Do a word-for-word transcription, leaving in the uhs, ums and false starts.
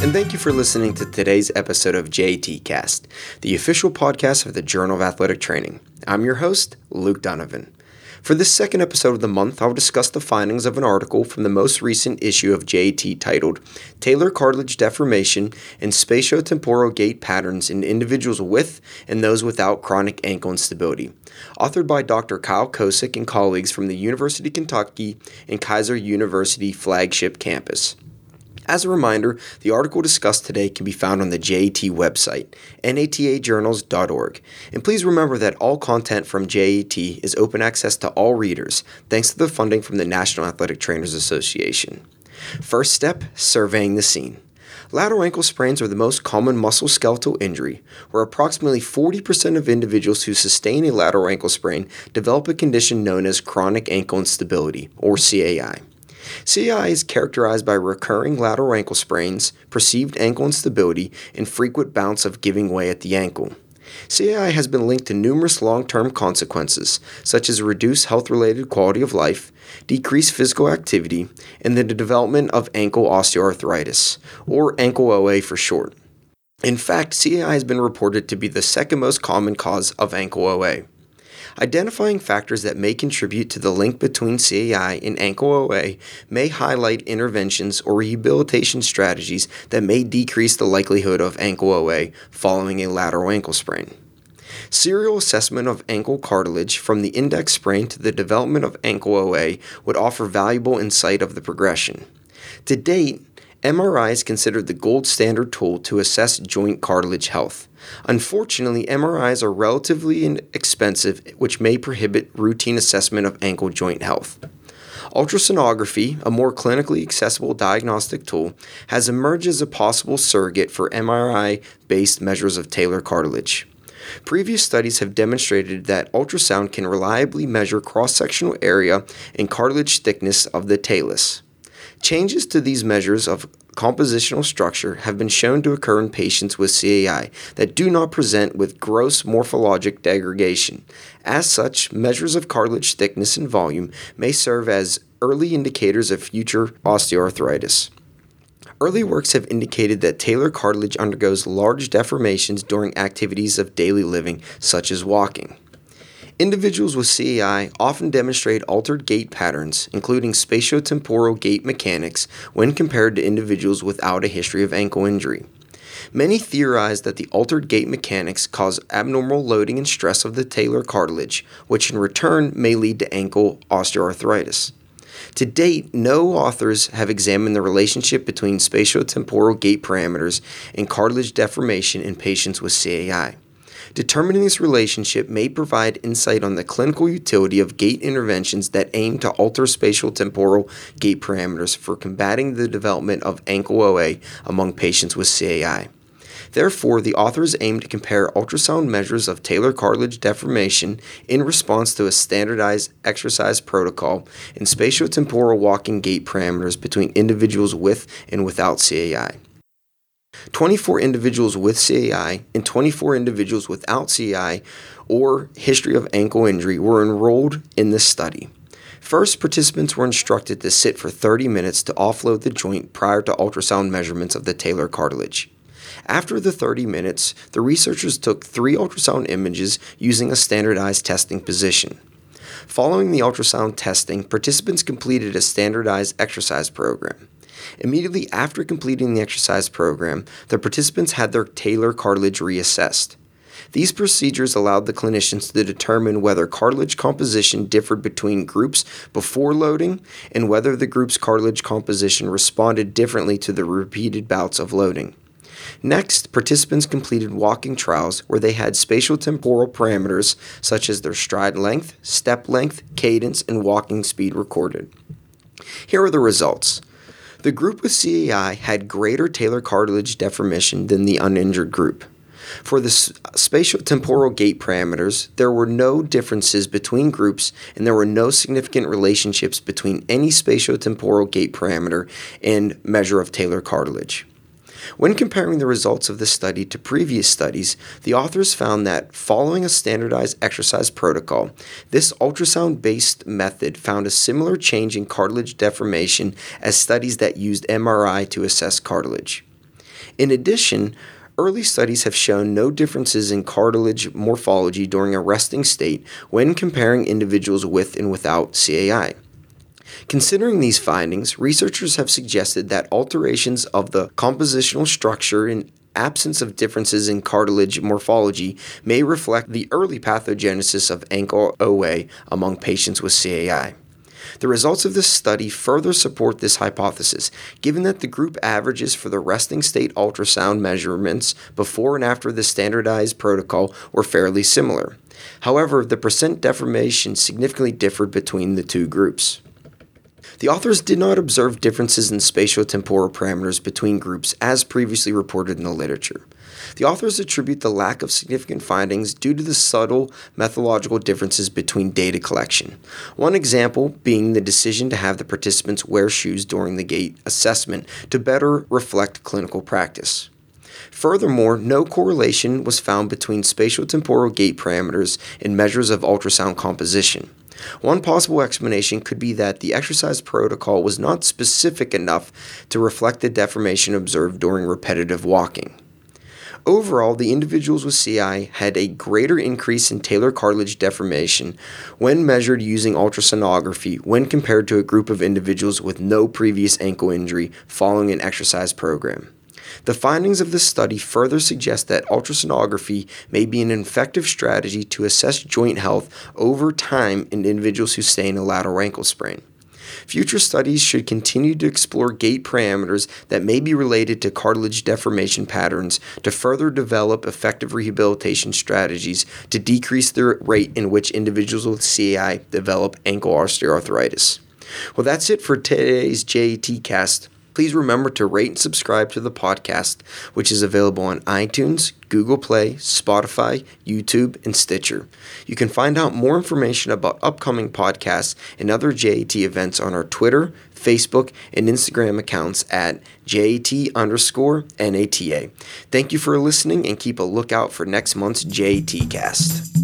and thank you for listening to today's episode of J A T Cast, the official podcast of the Journal of Athletic Training. I'm your host, Luke Donovan. For this second episode of the month, I'll discuss the findings of an article from the most recent issue of J A T titled Talar Cartilage Deformation and Spatiotemporal Gait Patterns in Individuals with and Those Without Chronic Ankle Instability, authored by Doctor Kyle Kosick and colleagues from the University of Kentucky and Kaiser University flagship campus. As a reminder, the article discussed today can be found on the J A T website, natajournals dot org. And please remember that all content from J A T is open access to all readers, thanks to the funding from the National Athletic Trainers Association. First step, surveying the scene. Lateral ankle sprains are the most common musculoskeletal injury, where approximately forty percent of individuals who sustain a lateral ankle sprain develop a condition known as chronic ankle instability, or C A I. C A I is characterized by recurring lateral ankle sprains, perceived ankle instability, and frequent bouts of giving way at the ankle. C A I has been linked to numerous long-term consequences, such as reduced health-related quality of life, decreased physical activity, and the development of ankle osteoarthritis, or ankle O A for short. In fact, C A I has been reported to be the second most common cause of ankle O A. Identifying factors that may contribute to the link between C A I and ankle O A may highlight interventions or rehabilitation strategies that may decrease the likelihood of ankle O A following a lateral ankle sprain. Serial assessment of ankle cartilage from the index sprain to the development of ankle O A would offer valuable insight of the progression. To date, M R I is considered the gold standard tool to assess joint cartilage health. Unfortunately, M R Is are relatively inexpensive, which may prohibit routine assessment of ankle joint health. Ultrasonography, a more clinically accessible diagnostic tool, has emerged as a possible surrogate for M R I-based measures of Talar cartilage. Previous studies have demonstrated that ultrasound can reliably measure cross-sectional area and cartilage thickness of the talus. Changes to these measures of compositional structure have been shown to occur in patients with C A I that do not present with gross morphologic degradation. As such, measures of cartilage thickness and volume may serve as early indicators of future osteoarthritis. Early works have indicated that Talar cartilage undergoes large deformations during activities of daily living, such as walking. Individuals with C A I often demonstrate altered gait patterns, including spatiotemporal gait mechanics, when compared to individuals without a history of ankle injury. Many theorize that the altered gait mechanics cause abnormal loading and stress of the Talar cartilage, which in return may lead to ankle osteoarthritis. To date, no authors have examined the relationship between spatiotemporal gait parameters and cartilage deformation in patients with C A I. Determining this relationship may provide insight on the clinical utility of gait interventions that aim to alter spatiotemporal gait parameters for combating the development of ankle O A among patients with C A I. Therefore, the authors aim to compare ultrasound measures of Talar cartilage deformation in response to a standardized exercise protocol and spatiotemporal walking gait parameters between individuals with and without C A I. twenty-four individuals with C A I and twenty-four individuals without C A I or history of ankle injury were enrolled in this study. First, participants were instructed to sit for thirty minutes to offload the joint prior to ultrasound measurements of the Talar cartilage. After the thirty minutes, the researchers took three ultrasound images using a standardized testing position. Following the ultrasound testing, participants completed a standardized exercise program. Immediately after completing the exercise program, the participants had their Talar cartilage reassessed. These procedures allowed the clinicians to determine whether cartilage composition differed between groups before loading and whether the group's cartilage composition responded differently to the repeated bouts of loading. Next, participants completed walking trials where they had spatiotemporal parameters such as their stride length, step length, cadence, and walking speed recorded. Here are the results. The group with C A I had greater Talar cartilage deformation than the uninjured group. For the spatiotemporal gait parameters, there were no differences between groups, and there were no significant relationships between any spatiotemporal gait parameter and measure of Talar cartilage. When comparing the results of this study to previous studies, the authors found that, following a standardized exercise protocol, this ultrasound-based method found a similar change in cartilage deformation as studies that used M R I to assess cartilage. In addition, early studies have shown no differences in cartilage morphology during a resting state when comparing individuals with and without C A I. Considering these findings, researchers have suggested that alterations of the compositional structure in absence of differences in cartilage morphology may reflect the early pathogenesis of ankle O A among patients with C A I. The results of this study further support this hypothesis, given that the group averages for the resting state ultrasound measurements before and after the standardized protocol were fairly similar. However, the percent deformation significantly differed between the two groups. The authors did not observe differences in spatiotemporal parameters between groups as previously reported in the literature. The authors attribute the lack of significant findings due to the subtle methodological differences between data collection. One example being the decision to have the participants wear shoes during the gait assessment to better reflect clinical practice. Furthermore, no correlation was found between spatiotemporal gait parameters and measures of ultrasound composition. One possible explanation could be that the exercise protocol was not specific enough to reflect the deformation observed during repetitive walking. Overall, the individuals with C A I had a greater increase in talar cartilage deformation when measured using ultrasonography when compared to a group of individuals with no previous ankle injury following an exercise program. The findings of this study further suggest that ultrasonography may be an effective strategy to assess joint health over time in individuals who sustain a lateral ankle sprain. Future studies should continue to explore gait parameters that may be related to cartilage deformation patterns to further develop effective rehabilitation strategies to decrease the rate in which individuals with C A I develop ankle osteoarthritis. Well, that's it for today's JATcast. Please remember to rate and subscribe to the podcast, which is available on iTunes, Google Play, Spotify, YouTube, and Stitcher. You can find out more information about upcoming podcasts and other J A T events on our Twitter, Facebook, and Instagram accounts at J A T underscore N A T A. Thank you for listening, and keep a lookout for next month's JATcast.